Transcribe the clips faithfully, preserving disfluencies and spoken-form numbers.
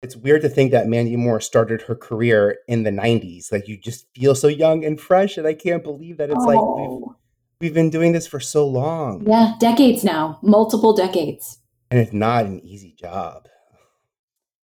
It's weird to think that Mandy Moore started her career in the nineties. Like, you just feel so young and fresh, and I can't believe that it's oh. like we've, we've been doing this for so long. Yeah, decades now, multiple decades. And it's not an easy job.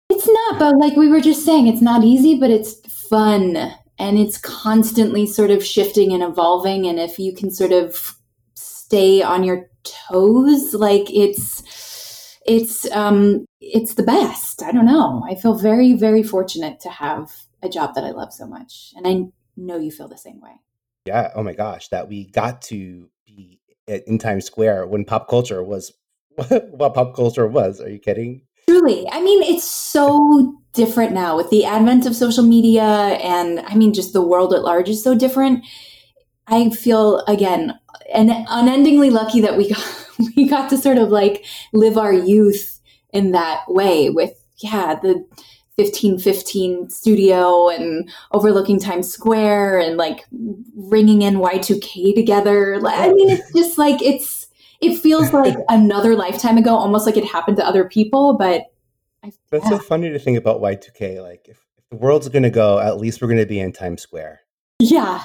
It's not, but like we were just saying, it's not easy, but it's fun. And it's constantly sort of shifting and evolving. And if you can sort of stay on your toes, like it's, it's, um, it's the best. I don't know. I feel very, very fortunate to have a job that I love so much. And I know you feel the same way. Yeah. Oh my gosh. That we got to be in Times Square when pop culture was what pop culture was. Are you kidding? Truly. I mean, it's so different now with the advent of social media, and I mean, just the world at large is so different. I feel, again, and unendingly lucky that we got, we got to sort of like live our youth in that way with, yeah, the fifteen fifteen studio and overlooking Times Square and like ringing in Y two K together. I mean, it's just like, it's, it feels like another lifetime ago, almost like it happened to other people, but I, that's yeah. so funny to think about Y two K. Like, if the world's going to go, at least we're going to be in Times Square. Yeah.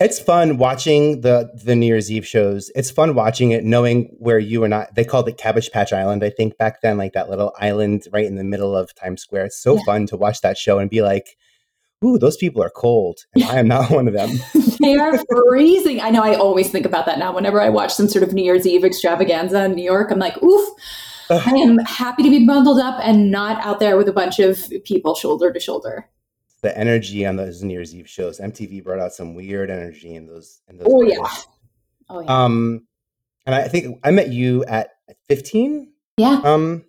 It's fun watching the, the New Year's Eve shows. It's fun watching it, knowing where you are not. They called it Cabbage Patch Island, I think, back then, like that little island right in the middle of Times Square. It's so yeah. fun to watch that show and be like, ooh, those people are cold, and I am not one of them. They are freezing. I know, I always think about that now. Whenever I watch some sort of New Year's Eve extravaganza in New York, I'm like, oof. I am happy to be bundled up and not out there with a bunch of people shoulder to shoulder. The energy on those New Year's Eve shows. M T V brought out some weird energy in those. In those oh, yeah. oh, yeah. Um, and I think I met you at fifteen. Yeah. Um,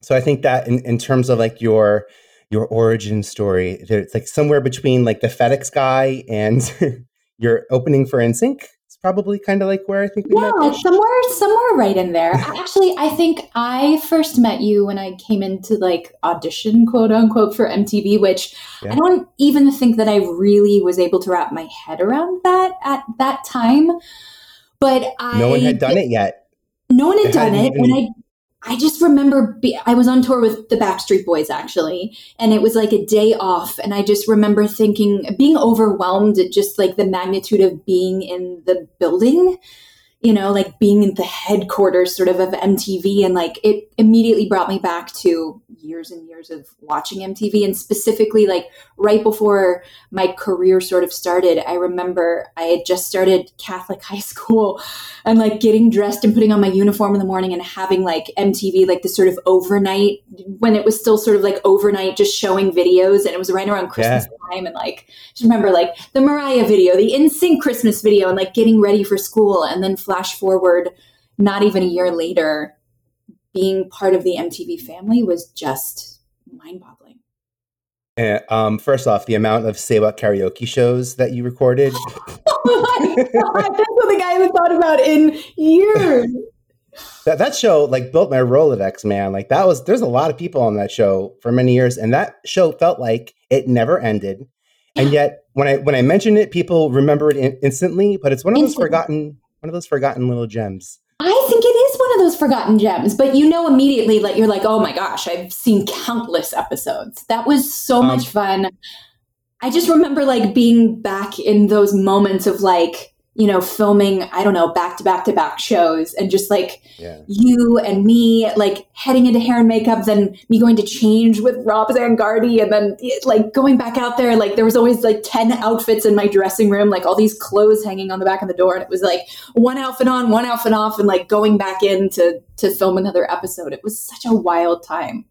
so I think that in, in terms of like your your origin story, it's like somewhere between like the FedEx guy and your opening for N Sync. Probably kind of like where I think we yeah, met. Yeah, somewhere, somewhere right in there. Actually, I think I first met you when I came into like audition, quote unquote, for M T V, which yeah. I don't even think that I really was able to wrap my head around that at that time. But I... No one had done it yet. No one had they done it. Even... And I I just remember, be, I was on tour with the Backstreet Boys, actually, and it was like a day off. And I just remember thinking, being overwhelmed at just like the magnitude of being in the building, you know, like being in the headquarters sort of of M T V. And like, it immediately brought me back to years and years of watching M T V. And specifically, like right before my career sort of started, I remember I had just started Catholic high school and like getting dressed and putting on my uniform in the morning and having like M T V, like the sort of overnight, when it was still sort of like overnight, just showing videos. And it was right around Christmas yeah. time. And like, just remember like the Mariah video, the N Sync Christmas video, and like getting ready for school. And then flash forward, not even a year later, being part of the M T V family was just mind-boggling. And, um, first off, the amount of Say What karaoke shows that you recorded. Oh my God, that's something I haven't thought about in years. that that show like built my Rolodex, man. Like that was, there's a lot of people on that show for many years, and that show felt like it never ended. And yet, when I when I mention it, people remember it in- instantly. But it's one of those instantly. forgotten, one of those forgotten little gems. I think it is one of those forgotten gems, but you know immediately, like you're like, oh my gosh, I've seen countless episodes. That was so um, much fun. I just remember like being back in those moments of like, you know, filming, I don't know, back to back to back shows, and just like yeah. you and me, like heading into hair and makeup, then me going to change with Rob Zangardi, and then like going back out there. Like there was always like ten outfits in my dressing room, like all these clothes hanging on the back of the door. And it was like one outfit on, one outfit off, and like going back in to, to film another episode. It was such a wild time.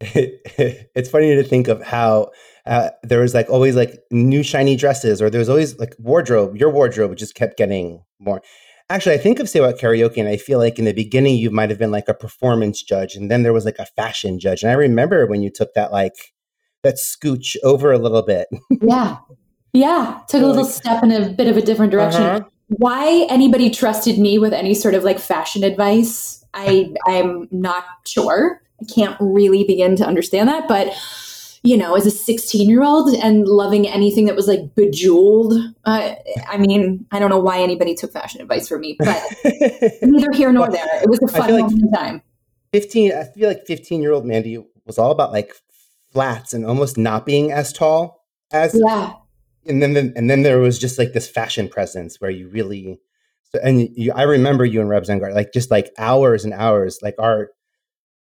It's funny to think of how uh, there was like always like new shiny dresses, or there was always like wardrobe. Your wardrobe just kept getting more. Actually, I think of Say What Karaoke, and I feel like in the beginning you might have been like a performance judge, and then there was like a fashion judge. And I remember when you took that like that scooch over a little bit. Yeah, yeah, took a little like, step in a bit of a different direction. Uh-huh. Why anybody trusted me with any sort of like fashion advice, I I'm not sure. I can't really begin to understand that. But, you know, as a sixteen-year-old and loving anything that was like bejeweled, uh, I mean, I don't know why anybody took fashion advice from me, but neither here nor there. It was a fun moment in time. fifteen, I feel like fifteen-year-old Mandy was all about like flats and almost not being as tall as yeah. And then, then and then there was just like this fashion presence where you really so, and you, I remember you and Rev Zengard like just like hours and hours like our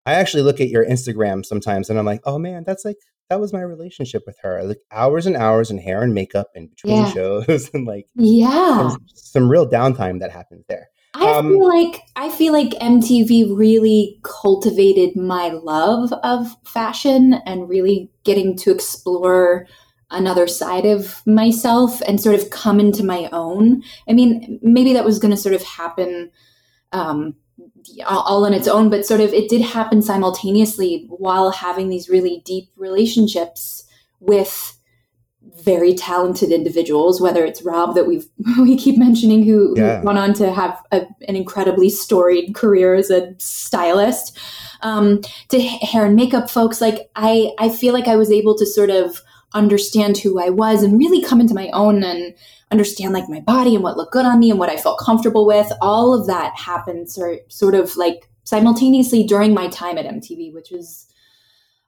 I actually look at your Instagram sometimes and I'm like, oh man, that's like that was my relationship with her. Like hours and hours and hair and makeup and between yeah. shows and like yeah, some, some real downtime that happened there. I um, feel like I feel like M T V really cultivated my love of fashion and really getting to explore another side of myself and sort of come into my own. I mean, maybe that was going to sort of happen um, all on its own, but sort of it did happen simultaneously while having these really deep relationships with very talented individuals, whether it's Rob that we've, we keep mentioning who, yeah. who went on to have a, an incredibly storied career as a stylist, um, to hair and makeup folks. Like I, I feel like I was able to sort of understand who I was and really come into my own and understand like my body and what looked good on me and what I felt comfortable with. All of that happened sort sort of like simultaneously during my time at M T V, which was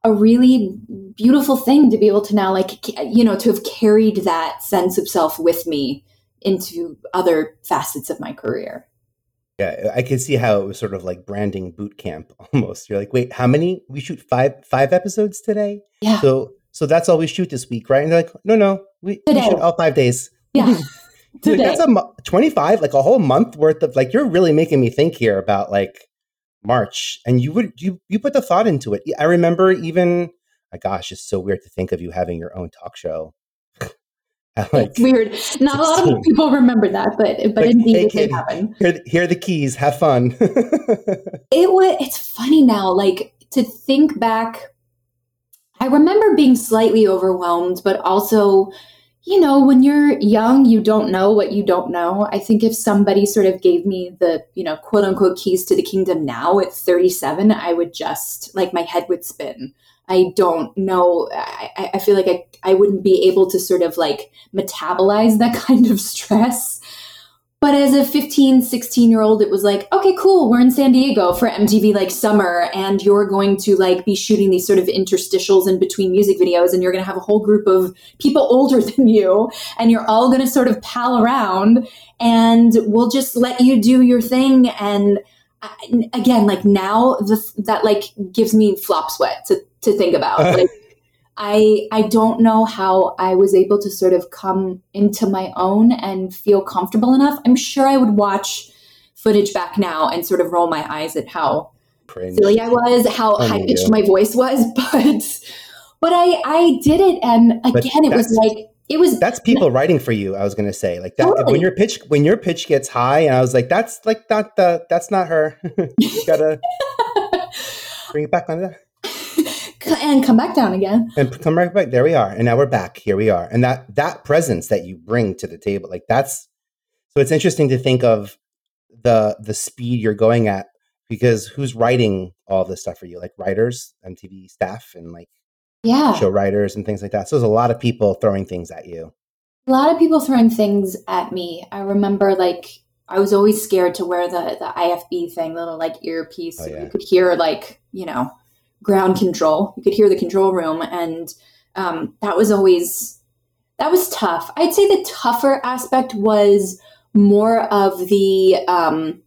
a really beautiful thing to be able to now like, you know, to have carried that sense of self with me into other facets of my career. Yeah, I could see how it was sort of like branding boot camp almost. You're like, wait, how many? We shoot five five episodes today? Yeah. So so that's all we shoot this week, right? And they're like, no, no, we, we shoot all five days. Yeah. Today. Like, that's a mo- twenty-five, like a whole month worth of like, you're really making me think here about like March, and you would you you put the thought into it. I remember even, my gosh, it's so weird to think of you having your own talk show. Like, it's weird. Not sixteen. A lot of people remember that, but but like, indeed, hey, it kid, did happen. Here, here are the keys. Have fun. It was. It's funny now, like to think back. I remember being slightly overwhelmed, but also, you know, when you're young, you don't know what you don't know. I think if somebody sort of gave me the, you know, quote unquote keys to the kingdom now at thirty-seven, I would just like my head would spin. I don't know. I, I feel like I, I wouldn't be able to sort of like metabolize that kind of stress. But as a fifteen, sixteen year old, it was like, okay, cool. We're in San Diego for M T V like summer, and you're going to like be shooting these sort of interstitials in between music videos, and you're going to have a whole group of people older than you, and you're all going to sort of pal around, and we'll just let you do your thing. And I, again, like now the, that like gives me flop sweat to, to think about. Like, I I don't know how I was able to sort of come into my own and feel comfortable enough. I'm sure I would watch footage back now and sort of roll my eyes at how Cringe. silly I was, how high pitched my voice was, but but I I did it, and again it was like it was that's people writing for you. I was gonna say like that totally. when your pitch when your pitch gets high, and I was like that's like not the that's not her. You gotta bring it back on that. And come back down again. And come right back. There we are. And now we're back. Here we are. And that that presence that you bring to the table, like that's, so it's interesting to think of the the speed you're going at, because who's writing all this stuff for you? Like writers, M T V staff, and like yeah, show writers and things like that. So there's a lot of people throwing things at you. A lot of people throwing things at me. I remember like I was always scared to wear the the I F B thing, the little like earpiece. Oh, yeah. So you could hear like, you know, ground control. You could hear the control room. And um, that was always, that was tough. I'd say the tougher aspect was more of the, um,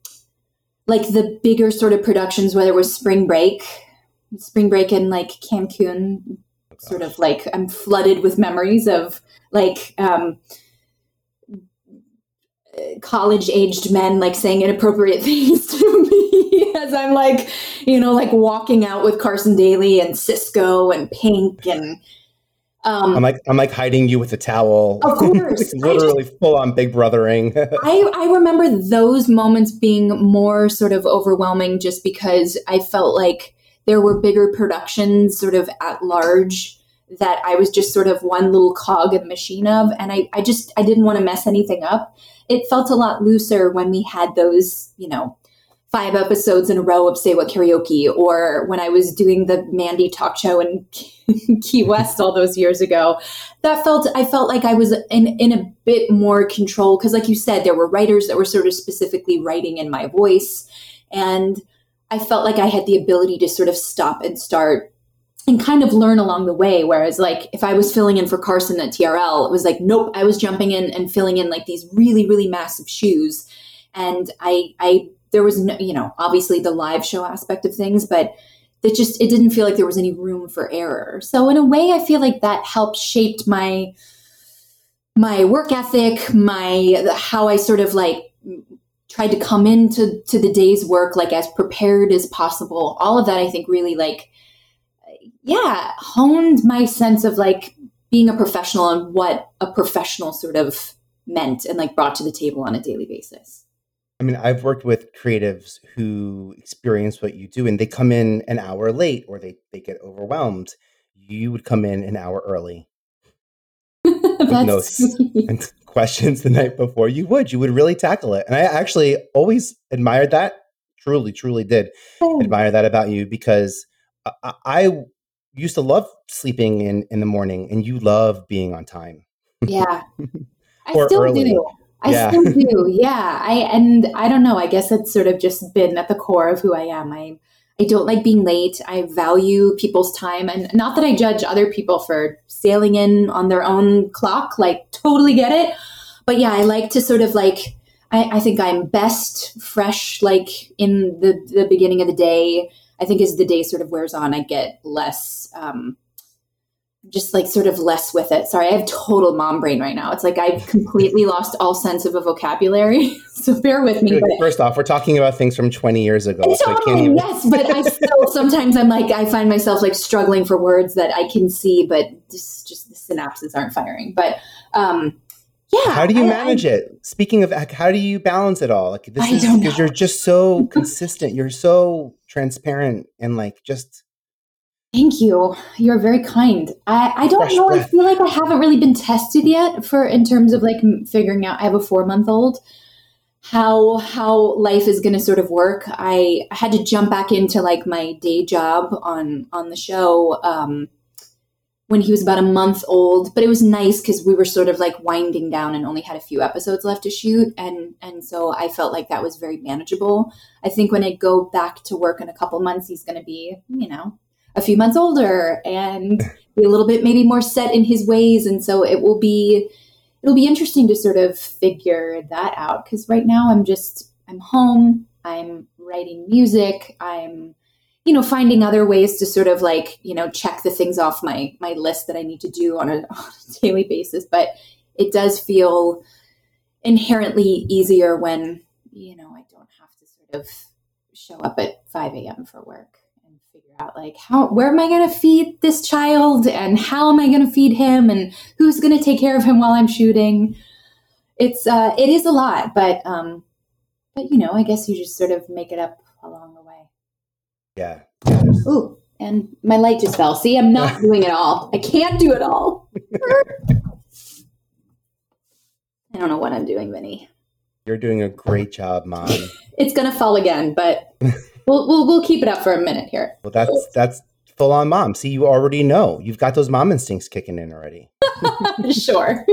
like the bigger sort of productions, whether it was spring break, spring break in like Cancun, oh, sort of like I'm flooded with memories of like, um, college-aged men like saying inappropriate things to me as I'm like, you know, like walking out with Carson Daly and Cisco and Pink, and um, I'm like I'm like hiding you with a towel. Of course, literally just, full on Big Brothering. I I remember those moments being more sort of overwhelming, just because I felt like there were bigger productions sort of at large that I was just sort of one little cog in the machine of, and I I just I didn't want to mess anything up. It felt a lot looser when we had those, you know, five episodes in a row of Say What Karaoke, or when I was doing the Mandy talk show in Key West all those years ago. That felt, I felt like I was in, in a bit more control, because like you said, there were writers that were sort of specifically writing in my voice. And I felt like I had the ability to sort of stop and start and kind of learn along the way. Whereas like if I was filling in for Carson at T R L, it was like, nope, I was jumping in and filling in like these really, really massive shoes. And I, I, there was no, you know, obviously the live show aspect of things, but that just, it didn't feel like there was any room for error. So in a way, I feel like that helped shape my, my work ethic, my, how I sort of like tried to come into to the day's work, like as prepared as possible. All of that, I think really like, yeah, honed my sense of like being a professional and what a professional sort of meant and like brought to the table on a daily basis. I mean, I've worked with creatives who experience what you do and they come in an hour late or they, they get overwhelmed. You would come in an hour early. With notes and questions the night before. You would, you would really tackle it. And I actually always admired that, truly, truly did oh. admire that about you, because I, I used to love sleeping in, in the morning and you love being on time. Yeah. I still early. do. I yeah. still do, yeah. I and I don't know. I guess it's sort of just been at the core of who I am. I I don't like being late. I value people's time, and not that I judge other people for sailing in on their own clock. Like, totally get it. But yeah, I like to sort of like. I, I think I'm best fresh, like in the the beginning of the day. I think as the day sort of wears on, I get less. Um, just like sort of less with it. Sorry, I have total mom brain right now. It's like I've completely lost all sense of a vocabulary. So bear with me. First off, we're talking about things from twenty years ago. Totally, so I can't even... yes, but I still, sometimes I'm like, I find myself like struggling for words that I can see, but just, just the synapses aren't firing. But um, yeah. How do you I, manage I, it? Speaking of, how do you balance it all? Like this I is because you're just so consistent. You're so transparent and like just... Thank you. You're very kind. I, I don't Fresh know. Breath. I feel like I haven't really been tested yet for in terms of like figuring out, I have a four month old, how, how life is going to sort of work. I, I had to jump back into like my day job on, on the show um, when he was about a month old, but it was nice because we were sort of like winding down and only had a few episodes left to shoot. And, and so I felt like that was very manageable. I think when I go back to work in a couple months, he's going to be, you know, a few months older and be a little bit maybe more set in his ways. And so it will be, it'll be interesting to sort of figure that out. Cause right now I'm just, I'm home, I'm writing music. I'm, you know, finding other ways to sort of like, you know, check the things off my, my list that I need to do on a, on a daily basis. But it does feel inherently easier when, you know, I don't have to sort of show up at five a.m. for work. Out, like how, where am I going to feed this child and how am I going to feed him and who's going to take care of him while I'm shooting? It's, uh, it is a lot, but, um, but you know, I guess you just sort of make it up along the way. Yeah. Ooh, and my light just fell. See, I'm not doing it all. I can't do it all. I don't know what I'm doing, Vinny. You're doing a great job, Mom. It's going to fall again, but We'll, we'll we'll keep it up for a minute here. Well, that's that's full on mom. See, you already know. You've got those mom instincts kicking in already. Sure.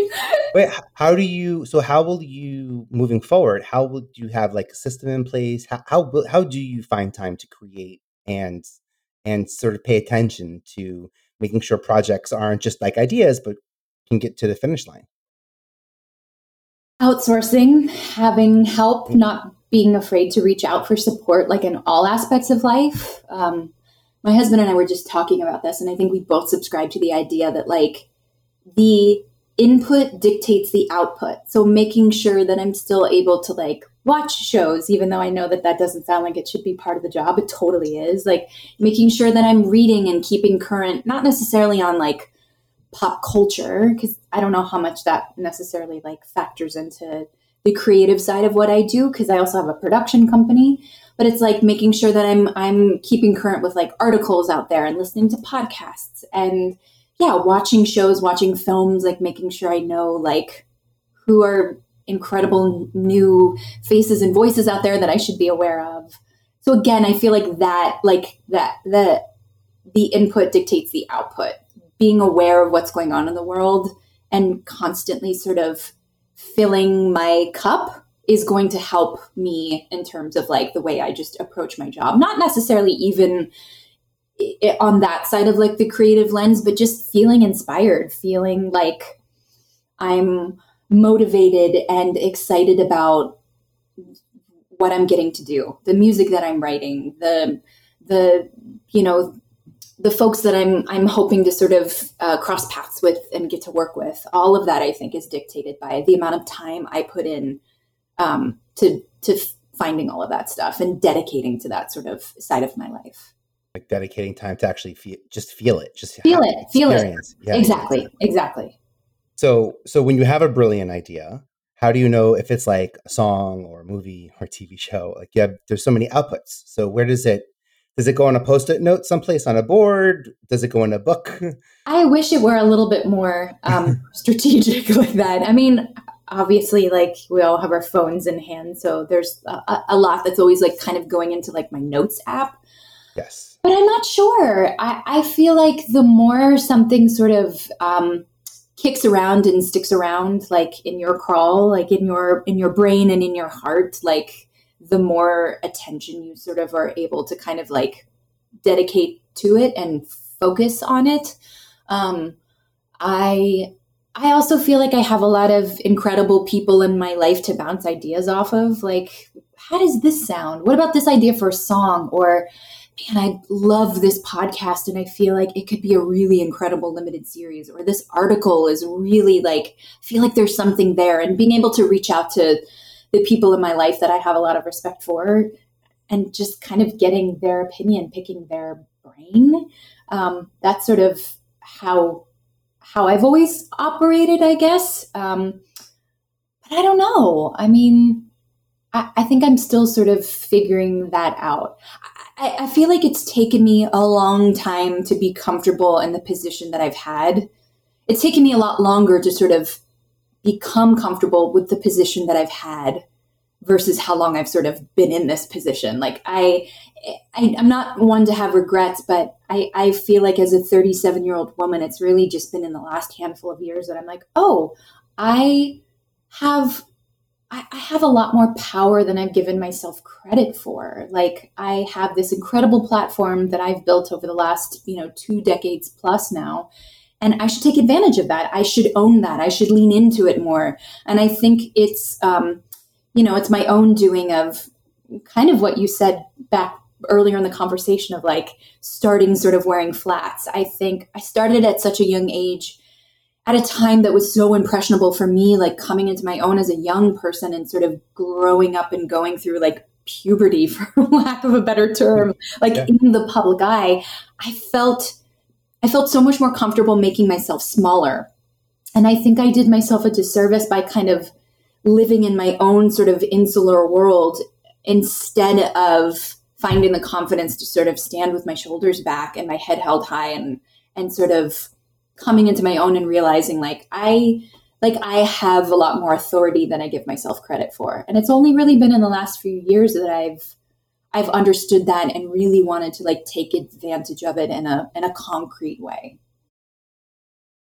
Wait, how do you? So, how will you moving forward? How will you have like a system in place? How how how do you find time to create and and sort of pay attention to making sure projects aren't just like ideas, but can get to the finish line? Outsourcing, having help, not being afraid to reach out for support, like in all aspects of life. Um, my husband and I were just talking about this, and I think we both subscribe to the idea that like the input dictates the output. So making sure that I'm still able to like watch shows, even though I know that that doesn't sound like it should be part of the job, it totally is. Like making sure that I'm reading and keeping current, not necessarily on like pop culture, because I don't know how much that necessarily like factors into the creative side of what I do, because I also have a production company, but it's like making sure that I'm I'm keeping current with like articles out there and listening to podcasts and yeah, watching shows, watching films, like making sure I know like who are incredible new faces and voices out there that I should be aware of. So again, I feel like that like that the the input dictates the output. Being aware of what's going on in the world and constantly sort of filling my cup is going to help me in terms of like the way I just approach my job, not necessarily even it, on that side of like the creative lens, but just feeling inspired, feeling like I'm motivated and excited about what I'm getting to do, the music that I'm writing, the, the, you know, the folks that I'm, I'm hoping to sort of uh, cross paths with and get to work with. All of that, I think, is dictated by the amount of time I put in um, to, to finding all of that stuff and dedicating to that sort of side of my life. Like dedicating time to actually feel, just feel it, just feel it, feel it. Yeah, exactly. Exactly. Exactly. So, so when you have a brilliant idea, how do you know if it's like a song or a movie or a T V show? Like you have, there's so many outputs. So where does it, does it go on a Post-it note someplace on a board? Does it go in a book? I wish it were a little bit more um, strategic like that. I mean, obviously, like we all have our phones in hand. So there's a, a lot that's always like kind of going into like my notes app. Yes. But I'm not sure. I, I feel like the more something sort of um, kicks around and sticks around, like in your crawl, like in your in your brain and in your heart, like the more attention you sort of are able to kind of like dedicate to it and focus on it. Um, I I also feel like I have a lot of incredible people in my life to bounce ideas off of. Like, how does this sound? What about this idea for a song? Or, man, I love this podcast and I feel like it could be a really incredible limited series, or this article is really like, I feel like there's something there. And being able to reach out to the people in my life that I have a lot of respect for and just kind of getting their opinion, picking their brain. Um, that's sort of how, how I've always operated, I guess. Um, but I don't know. I mean, I, I think I'm still sort of figuring that out. I, I feel like it's taken me a long time to be comfortable in the position that I've had. It's taken me a lot longer to sort of become comfortable with the position that I've had versus how long I've sort of been in this position. Like I, I I'm not one to have regrets, but I, I feel like as a thirty-seven year old woman, it's really just been in the last handful of years that I'm like, oh, I have, I, I have a lot more power than I've given myself credit for. Like I have this incredible platform that I've built over the last, you know, two decades plus now. And I should take advantage of that. I should own that. I should lean into it more. And I think it's, um, you know, it's my own doing of kind of what you said back earlier in the conversation of like starting sort of wearing flats. I think I started at such a young age at a time that was so impressionable for me, like coming into my own as a young person and sort of growing up and going through like puberty, for lack of a better term, like yeah. in the public eye, I felt I felt so much more comfortable making myself smaller. And I think I did myself a disservice by kind of living in my own sort of insular world instead of finding the confidence to sort of stand with my shoulders back and my head held high and and sort of coming into my own and realizing like I like I have a lot more authority than I give myself credit for. And it's only really been in the last few years that I've I've understood that and really wanted to like take advantage of it in a in a concrete way.